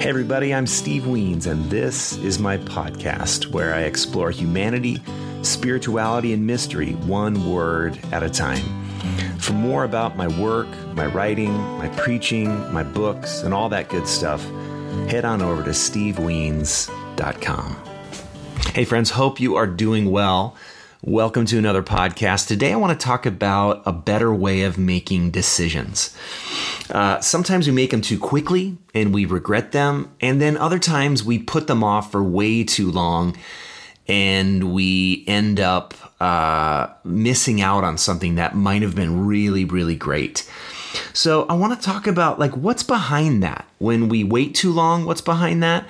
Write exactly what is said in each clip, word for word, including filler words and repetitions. Hey everybody, I'm Steve Wiens, and this is my podcast where I explore humanity, spirituality, and mystery one word at a time. For more about my work, my writing, my preaching, my books, and all that good stuff, head on over to steve wiens dot com. Hey friends, hope you are doing well. Welcome to another podcast. Today I want to talk about a better way of making decisions. Uh, sometimes we make them too quickly and we regret them. And then other times we put them off for way too long and we end up uh, missing out on something that might have been really, really great. So I want to talk about like what's behind that. When we wait too long, what's behind that?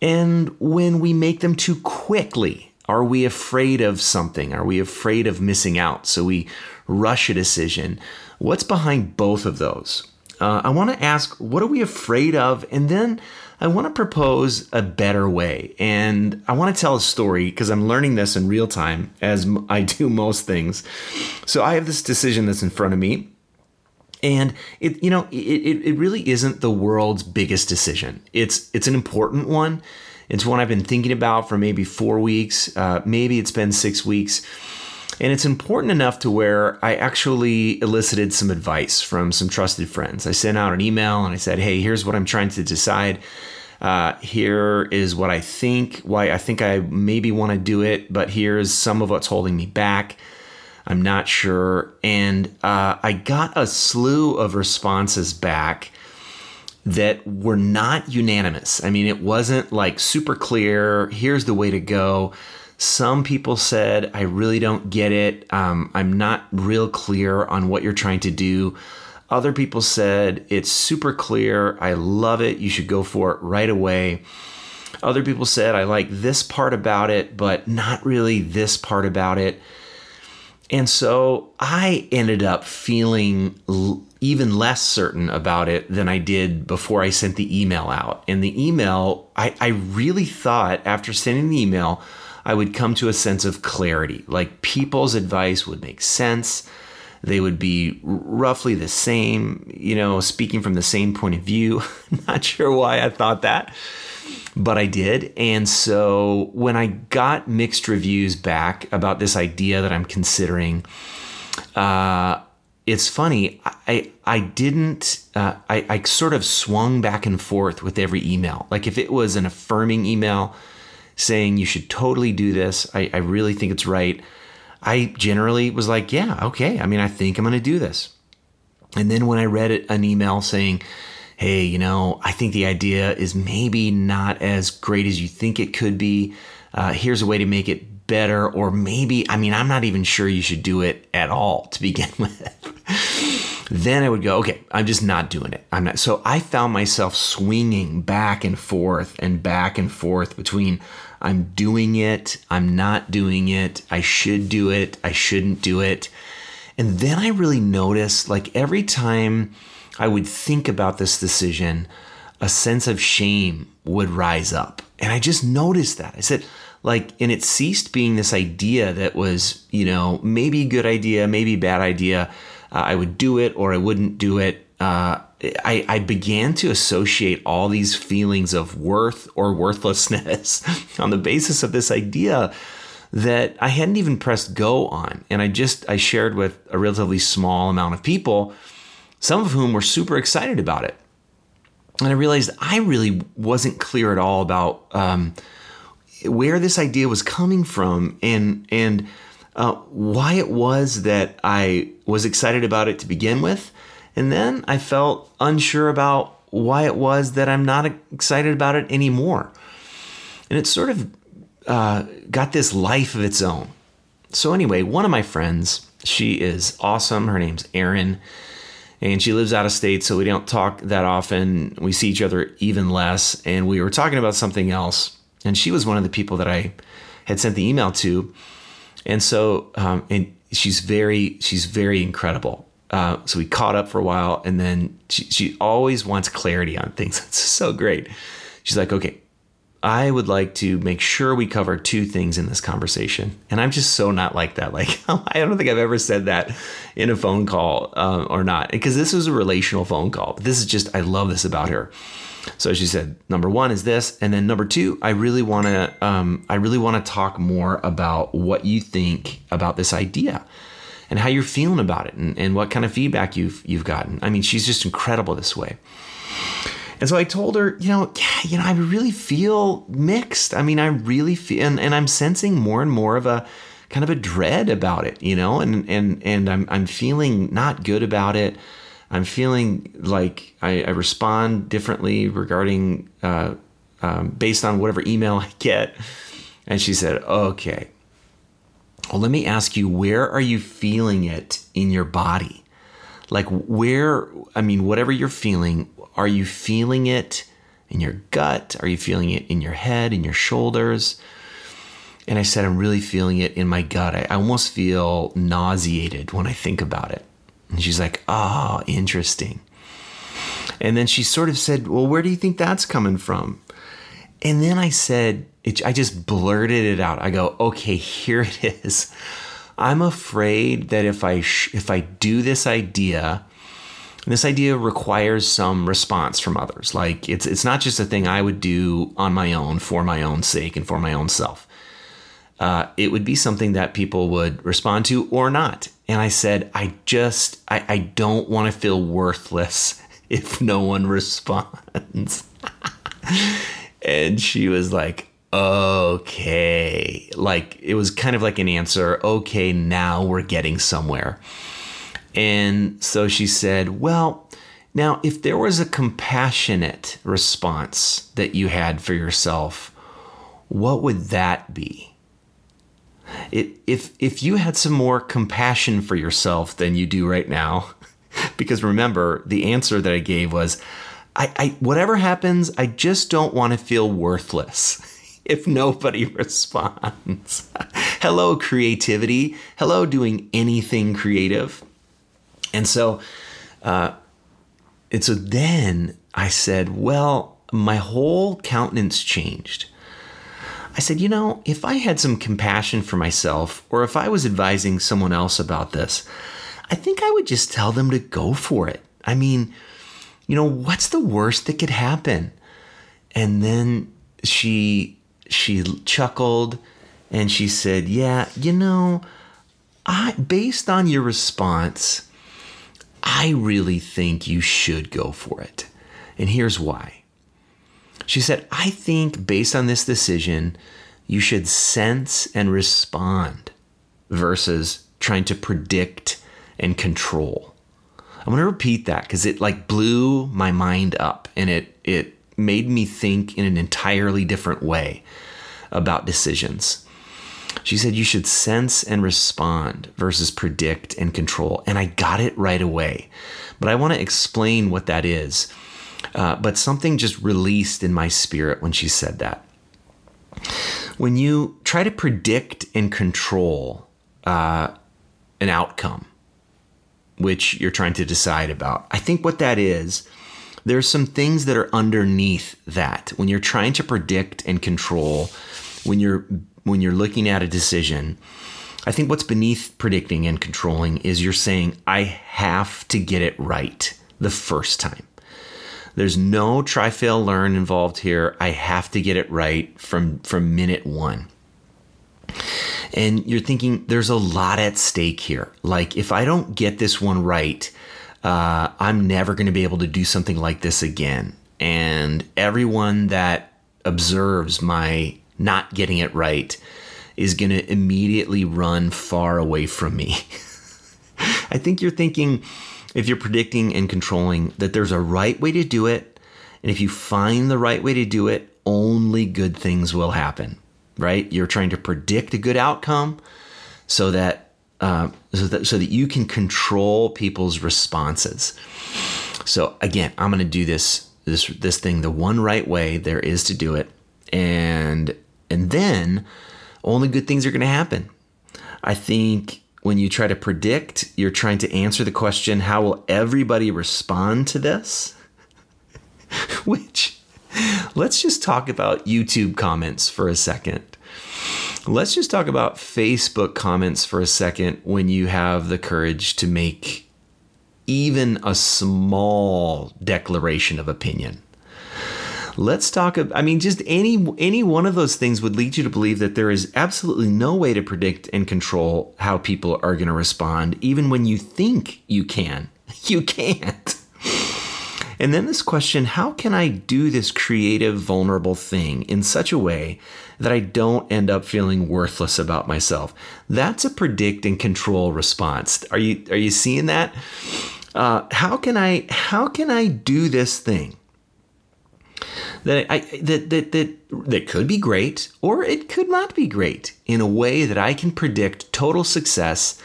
And when we make them too quickly. Are we afraid of something? Are we afraid of missing out? So we rush a decision. What's behind both of those? Uh, I want to ask, what are we afraid of? And then I want to propose a better way. And I want to tell a story because I'm learning this in real time as I do most things. So I have this decision that's in front of me. And it, you know, it, it really isn't the world's biggest decision. It's, it's an important one. It's one I've been thinking about for maybe four weeks, uh, maybe it's been six weeks. And it's important enough to where I actually elicited some advice from some trusted friends. I sent out an email and I said, hey, here's what I'm trying to decide. Uh, here is what I think, why I think I maybe want to do it, but here's some of what's holding me back. I'm not sure. And uh, I got a slew of responses back that were not unanimous. I mean, it wasn't like super clear. Here's the way to go. Some people said, I really don't get it. Um, I'm not real clear on what you're trying to do. Other people said, it's super clear. I love it. You should go for it right away. Other people said, I like this part about it, but not really this part about it. And so I ended up feeling l- even less certain about it than I did before I sent the email out. And the email, I, I really thought after sending the email, I would come to a sense of clarity. Like people's advice would make sense. They would be roughly the same, you know, speaking from the same point of view. Not sure why I thought that, but I did. And so when I got mixed reviews back about this idea that I'm considering, uh, it's funny, I I didn't, uh, I, I sort of swung back and forth with every email. Like if it was an affirming email saying you should totally do this, I, I really think it's right. I generally was like, yeah, okay. I mean, I think I'm going to do this. And then when I read it, an email saying, hey, you know, I think the idea is maybe not as great as you think it could be. Uh, here's a way to make it better. Or maybe, I mean, I'm not even sure you should do it at all to begin with. Then I would go, okay, I'm just not doing it. I'm not. So I found myself swinging back and forth and back and forth between I'm doing it, I'm not doing it, I should do it, I shouldn't do it. And then I really noticed like every time I would think about this decision, a sense of shame would rise up. And I just noticed that. I said, like, and it ceased being this idea that was, you know, maybe good idea, maybe bad idea. Uh, I would do it or I wouldn't do it. Uh, I, I began to associate all these feelings of worth or worthlessness on the basis of this idea that I hadn't even pressed go on. And I just, I shared with a relatively small amount of people, some of whom were super excited about it. And I realized I really wasn't clear at all about um, where this idea was coming from and and uh, why it was that I was excited about it to begin with. And then I felt unsure about why it was that I'm not excited about it anymore. And it sort of uh, got this life of its own. So anyway, one of my friends, she is awesome. Her name's Erin. And she lives out of state, so we don't talk that often. We see each other even less. And we were talking about something else. And she was one of the people that I had sent the email to. And so, um, and she's very, she's very incredible. Uh, so we caught up for a while. And then she, she always wants clarity on things. It's so great. She's like, okay, I would like to make sure we cover two things in this conversation. And I'm just so not like that. Like, I don't think I've ever said that in a phone call uh, or not, because this was a relational phone call. But this is just, I love this about her. So she said, number one is this. And then number two, I really want to, um, I really want to talk more about what you think about this idea and how you're feeling about it, and, and what kind of feedback you've, you've gotten. I mean, she's just incredible this way. And so I told her, you know, yeah, you know, I really feel mixed. I mean, I really feel, and, and I'm sensing more and more of a kind of a dread about it, you know, and, and, and I'm, I'm feeling not good about it. I'm feeling like I, I respond differently regarding, uh, um, based on whatever email I get. And she said, okay, well, let me ask you, where are you feeling it in your body? Like where, I mean, whatever you're feeling, are you feeling it in your gut? Are you feeling it in your head, in your shoulders? And I said, I'm really feeling it in my gut. I, I almost feel nauseated when I think about it. And she's like, oh, interesting. And then she sort of said, well, where do you think that's coming from? And then I said, it, I just blurted it out. I go, okay, here it is. I'm afraid that if I sh- if I do this idea, and this idea requires some response from others. Like it's it's not just a thing I would do on my own for my own sake and for my own self. Uh, it would be something that people would respond to or not. And I said, I just, I, I don't want to feel worthless if no one responds. And she was like, okay. Like, it was kind of like an answer. Okay, now we're getting somewhere. And so she said, well, now if there was a compassionate response that you had for yourself, what would that be? It, if if you had some more compassion for yourself than you do right now, because remember, the answer that I gave was, I, I whatever happens, I just don't want to feel worthless if nobody responds. Hello, creativity. Hello, doing anything creative. And so, uh, and so then I said, well, my whole countenance changed. I said, you know, if I had some compassion for myself, or if I was advising someone else about this, I think I would just tell them to go for it. I mean, you know, what's the worst that could happen? And then she she chuckled and she said, yeah, you know, I based on your response, I really think you should go for it. And here's why. She said, I think based on this decision, you should sense and respond versus trying to predict and control. I'm going to repeat that because it like blew my mind up, and it, it made me think in an entirely different way about decisions. She said, you should sense and respond versus predict and control. And I got it right away, but I want to explain what that is. Uh, but something just released in my spirit when she said that. When you try to predict and control uh, an outcome, which you're trying to decide about, I think what that is, there's some things that are underneath that. When you're trying to predict and control, when you're when you're looking at a decision, I think what's beneath predicting and controlling is you're saying, I have to get it right the first time. There's no try, fail, learn involved here. I have to get it right from, from minute one. And you're thinking there's a lot at stake here. Like if I don't get this one right, uh, I'm never going to be able to do something like this again. And everyone that observes my not getting it right is going to immediately run far away from me. I think you're thinking, if you're predicting and controlling, that there's a right way to do it. And if you find the right way to do it, only good things will happen, right? You're trying to predict a good outcome so that, uh, so that, so that you can control people's responses. So again, I'm going to do this, this, this thing, the one right way there is to do it. And, and then only good things are going to happen. I think when you try to predict, you're trying to answer the question, how will everybody respond to this? Which Let's just talk about YouTube comments for a second. Let's just talk about Facebook comments for a second when you have the courage to make even a small declaration of opinion. Let's talk about, I mean, just any any one of those things would lead you to believe that there is absolutely no way to predict and control how people are going to respond, even when you think you can. You can't. And then this question, how can I do this creative, vulnerable thing in such a way that I don't end up feeling worthless about myself? That's a predict and control response. Are you are you seeing that? Uh, how can I how can I do this thing that I that that that that could be great or it could not be great in a way that I can predict total success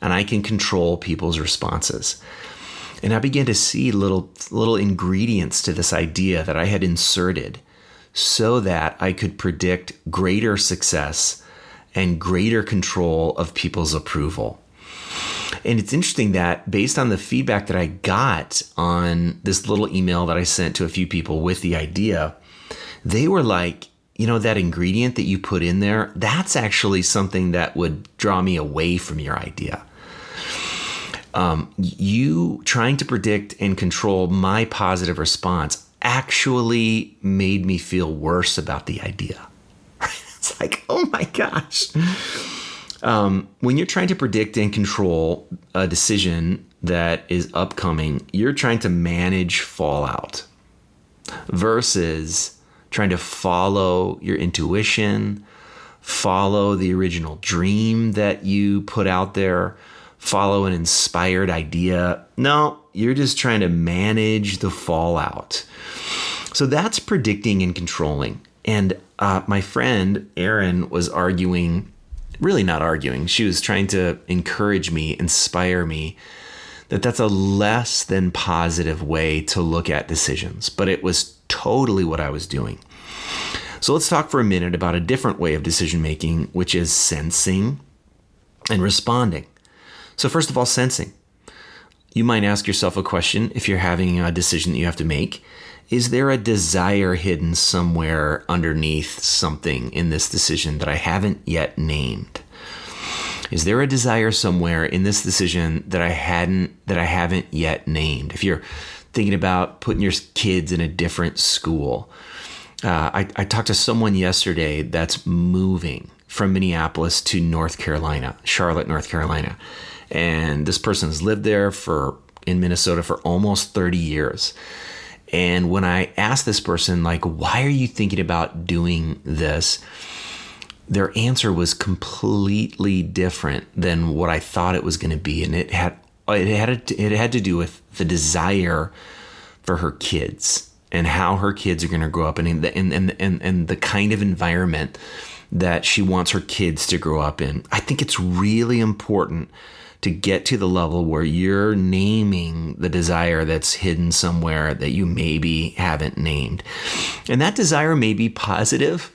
and I can control people's responses? And I began to see little little ingredients to this idea that I had inserted so that I could predict greater success and greater control of people's approval. And it's interesting that based on the feedback that I got on this little email that I sent to a few people with the idea, they were like, you know, that ingredient that you put in there, that's actually something that would draw me away from your idea. Um, you trying to predict and control my positive response actually made me feel worse about the idea. It's like, oh my gosh. Um, when you're trying to predict and control a decision that is upcoming, you're trying to manage fallout versus trying to follow your intuition, follow the original dream that you put out there, follow an inspired idea. No, you're just trying to manage the fallout. So that's predicting and controlling. And uh, my friend Erin was arguing, really not arguing. She was trying to encourage me, inspire me, that that's a less than positive way to look at decisions. But it was totally what I was doing. So let's talk for a minute about a different way of decision making, which is sensing and responding. So first of all, sensing. You might ask yourself a question if you're having a decision that you have to make. Is there a desire hidden somewhere underneath something in this decision that I haven't yet named? Is there a desire somewhere in this decision that I hadn't, that I haven't yet named? If you're thinking about putting your kids in a different school, uh, I, I talked to someone yesterday that's moving from Minneapolis to North Carolina, Charlotte, North Carolina. And this person has lived there for in Minnesota for almost thirty years. And when I asked this person, like, why are you thinking about doing this? Their answer was completely different than what I thought it was going to be. And it had it had it had to do with the desire for her kids and how her kids are going to grow up and the, and, and, and, and the kind of environment that she wants her kids to grow up in. I think it's really important to get to the level where you're naming the desire that's hidden somewhere that you maybe haven't named. And that desire may be positive,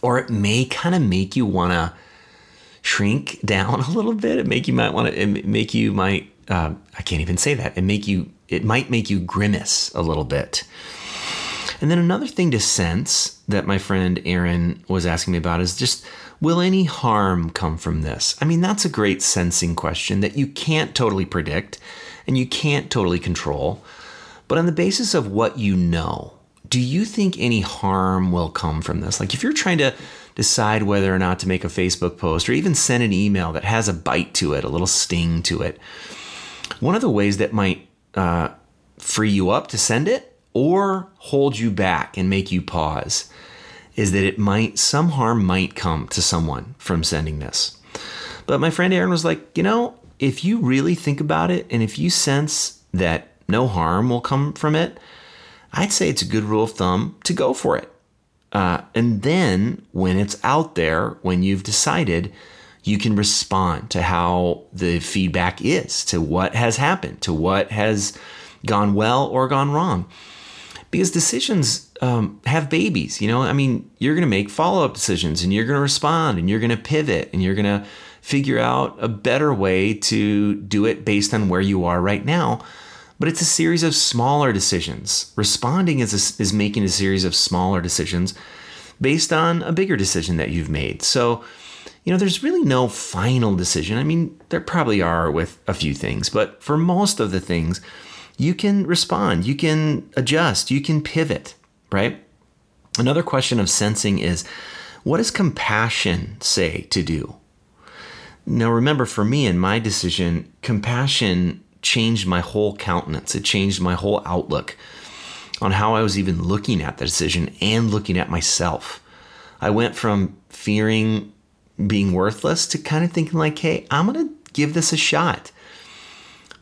or it may kind of make you want to shrink down a little bit. It make you might want to it make you might uh, I can't even say that. It make you it might make you grimace a little bit. And then another thing to sense that my friend Erin was asking me about is just, will any harm come from this? I mean, that's a great sensing question that you can't totally predict and you can't totally control. But on the basis of what you know, do you think any harm will come from this? Like if you're trying to decide whether or not to make a Facebook post or even send an email that has a bite to it, a little sting to it, one of the ways that might uh, free you up to send it or hold you back and make you pause is that it might, some harm might come to someone from sending this. But my friend Erin was like, you know, if you really think about it and if you sense that no harm will come from it, I'd say it's a good rule of thumb to go for it. Uh, and then when it's out there, when you've decided, you can respond to how the feedback is, to what has happened, to what has gone well or gone wrong. Because decisions um, have babies, you know, I mean, you're going to make follow-up decisions and you're going to respond and you're going to pivot and you're going to figure out a better way to do it based on where you are right now. But it's a series of smaller decisions. Responding is a, is making a series of smaller decisions based on a bigger decision that you've made. So, you know, there's really no final decision. I mean, there probably are with a few things, but for most of the things, you can respond, you can adjust, you can pivot, right? Another question of sensing is, what does compassion say to do? Now, remember, for me in my decision, compassion changed my whole countenance. It changed my whole outlook on how I was even looking at the decision and looking at myself. I went from fearing being worthless to kind of thinking like, hey, I'm going to give this a shot,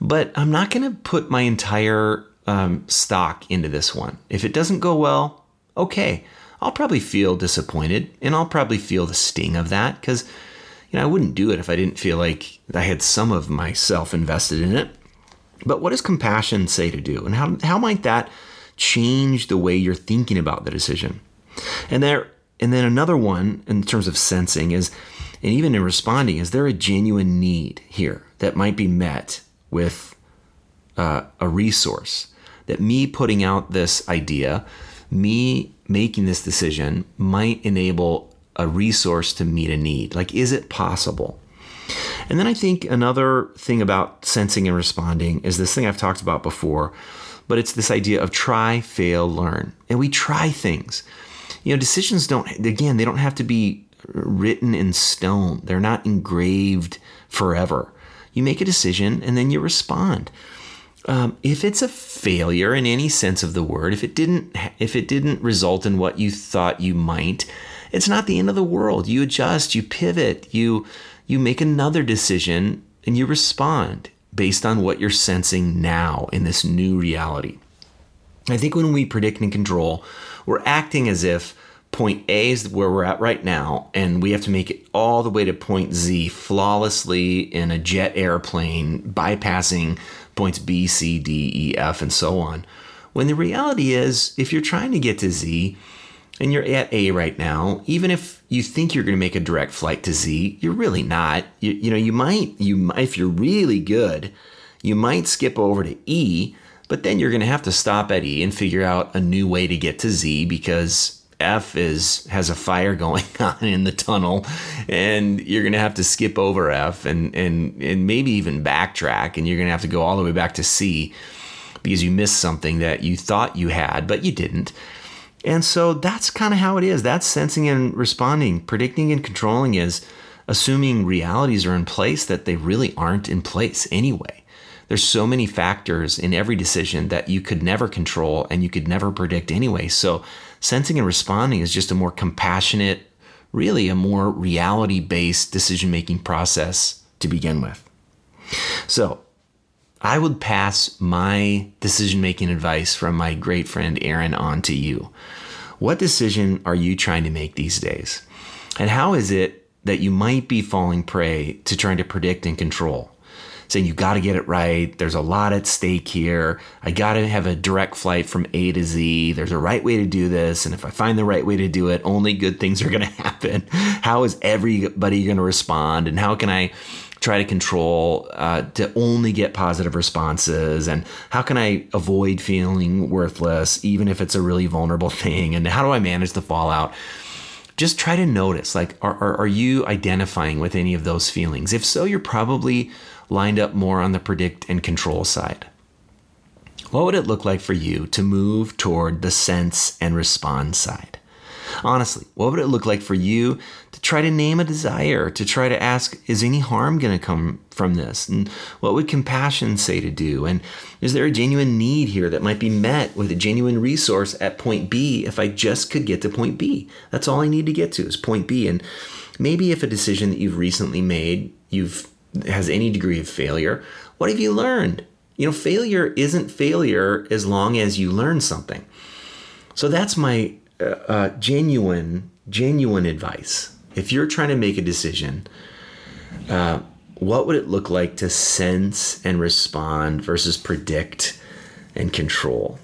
but I'm not going to put my entire um, stock into this one. If it doesn't go well, okay, I'll probably feel disappointed and I'll probably feel the sting of that because, you know, I wouldn't do it if I didn't feel like I had some of myself invested in it. But what does compassion say to do? And how how might that change the way you're thinking about the decision? And there, and then another one in terms of sensing is, and even in responding, is there a genuine need here that might be met with uh, a resource? That me putting out this idea, me making this decision might enable a resource to meet a need. Like, is it possible? And then I think another thing about sensing and responding is this thing I've talked about before, but it's this idea of try, fail, learn. And we try things. You know, decisions don't, again, they don't have to be written in stone. They're not engraved forever. You make a decision and then you respond. Um, if it's a failure in any sense of the word, if it didn't, if it didn't result in what you thought you might, it's not the end of the world. You adjust, you pivot, you you make another decision, and you respond based on what you're sensing now in this new reality. I think when we predict and control, we're acting as if point A is where we're at right now, and we have to make it all the way to point Z flawlessly in a jet airplane, bypassing points B, C, D, E, F, and so on. When the reality is, if you're trying to get to Z, and you're at A right now, even if you think you're going to make a direct flight to Z, you're really not. You, you know, you might, you might, if you're really good, you might skip over to E, but then you're going to have to stop at E and figure out a new way to get to Z because F is has a fire going on in the tunnel, and you're going to have to skip over F and and and maybe even backtrack, and you're going to have to go all the way back to C because you missed something that you thought you had, but you didn't. And so that's kind of how it is. That's sensing and responding. Predicting and controlling is assuming realities are in place that they really aren't in place anyway. There's so many factors in every decision that you could never control and you could never predict anyway. So sensing and responding is just a more compassionate, really a more reality-based decision-making process to begin with. So I would pass my decision-making advice from my great friend Erin on to you. What decision are you trying to make these days? And how is it that you might be falling prey to trying to predict and control? Saying you got to get it right. There's a lot at stake here. I got to have a direct flight from A to Z. There's a right way to do this. And if I find the right way to do it, only good things are going to happen. How is everybody going to respond? And how can I try to control uh, to only get positive responses? And how can I avoid feeling worthless, even if it's a really vulnerable thing? And how do I manage the fallout? Just try to notice, like, are, are, are you identifying with any of those feelings? If so, you're probably lined up more on the predict and control side. What would it look like for you to move toward the sense and respond side? Honestly, what would it look like for you to try to name a desire, to try to ask, is any harm going to come from this? And what would compassion say to do? And is there a genuine need here that might be met with a genuine resource at point B if I just could get to point B? That's all I need to get to is point B. And maybe if a decision that you've recently made you've has any degree of failure, what have you learned? You know, failure isn't failure as long as you learn something. So that's my Uh, uh, genuine, genuine advice. If you're trying to make a decision, uh, what would it look like to sense and respond versus predict and control?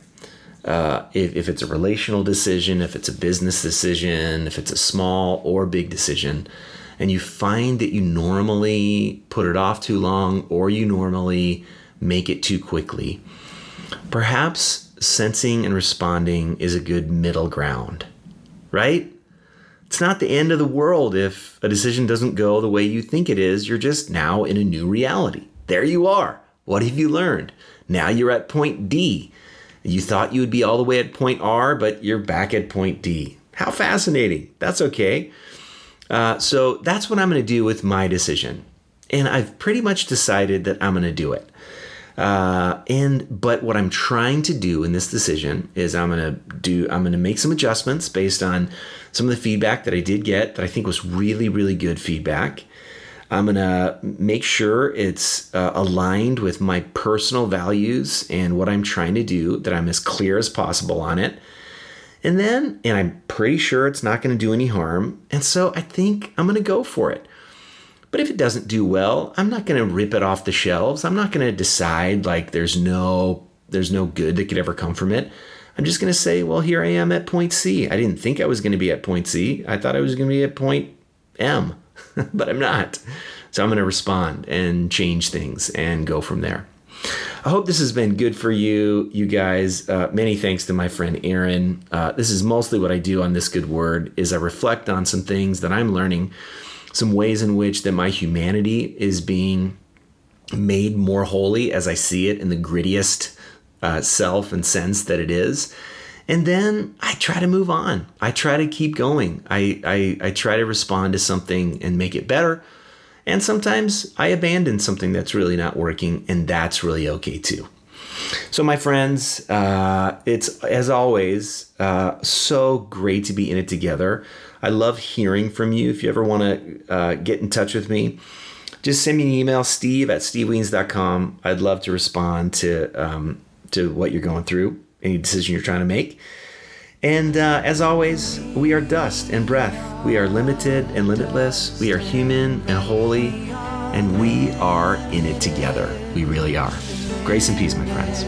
Uh, if, if it's a relational decision, if it's a business decision, if it's a small or big decision, and you find that you normally put it off too long or you normally make it too quickly, Perhaps sensing and responding is a good middle ground, right? It's not the end of the world if a decision doesn't go the way you think it is. You're just now in a new reality. There you are. What have you learned? Now you're at point D. You thought you would be all the way at point R, but you're back at point D. How fascinating. That's okay. Uh, so that's what I'm going to do with my decision. And I've pretty much decided that I'm going to do it. Uh, and but what I'm trying to do in this decision is I'm gonna do I'm gonna make some adjustments based on some of the feedback that I did get that I think was really, really good feedback. I'm gonna make sure it's uh, aligned with my personal values and what I'm trying to do, that I'm as clear as possible on it. And then, and I'm pretty sure it's not gonna do any harm. And so I think I'm gonna go for it. But if it doesn't do well, I'm not going to rip it off the shelves. I'm not going to decide like there's no there's no good that could ever come from it. I'm just going to say, well, here I am at point C. I didn't think I was going to be at point C. I thought I was going to be at point M, but I'm not. So I'm going to respond and change things and go from there. I hope this has been good for you, you guys. Uh, many thanks to my friend Erin. Uh, this is mostly what I do on This Good Word is I reflect on some things that I'm learning, some ways in which that my humanity is being made more holy as I see it in the grittiest uh, self and sense that it is. And then I try to move on. I try to keep going. I, I, I try to respond to something and make it better. And sometimes I abandon something that's really not working, and that's really okay too. So my friends, uh, it's as always, uh, so great to be in it together. I love hearing from you. If you ever want to uh, get in touch with me, just send me an email, steve at stevewiens dot com. I'd love to respond to um, to what you're going through, any decision you're trying to make. And uh, as always, we are dust and breath. We are limited and limitless. We are human and holy. And we are in it together. We really are. Grace and peace, my friends.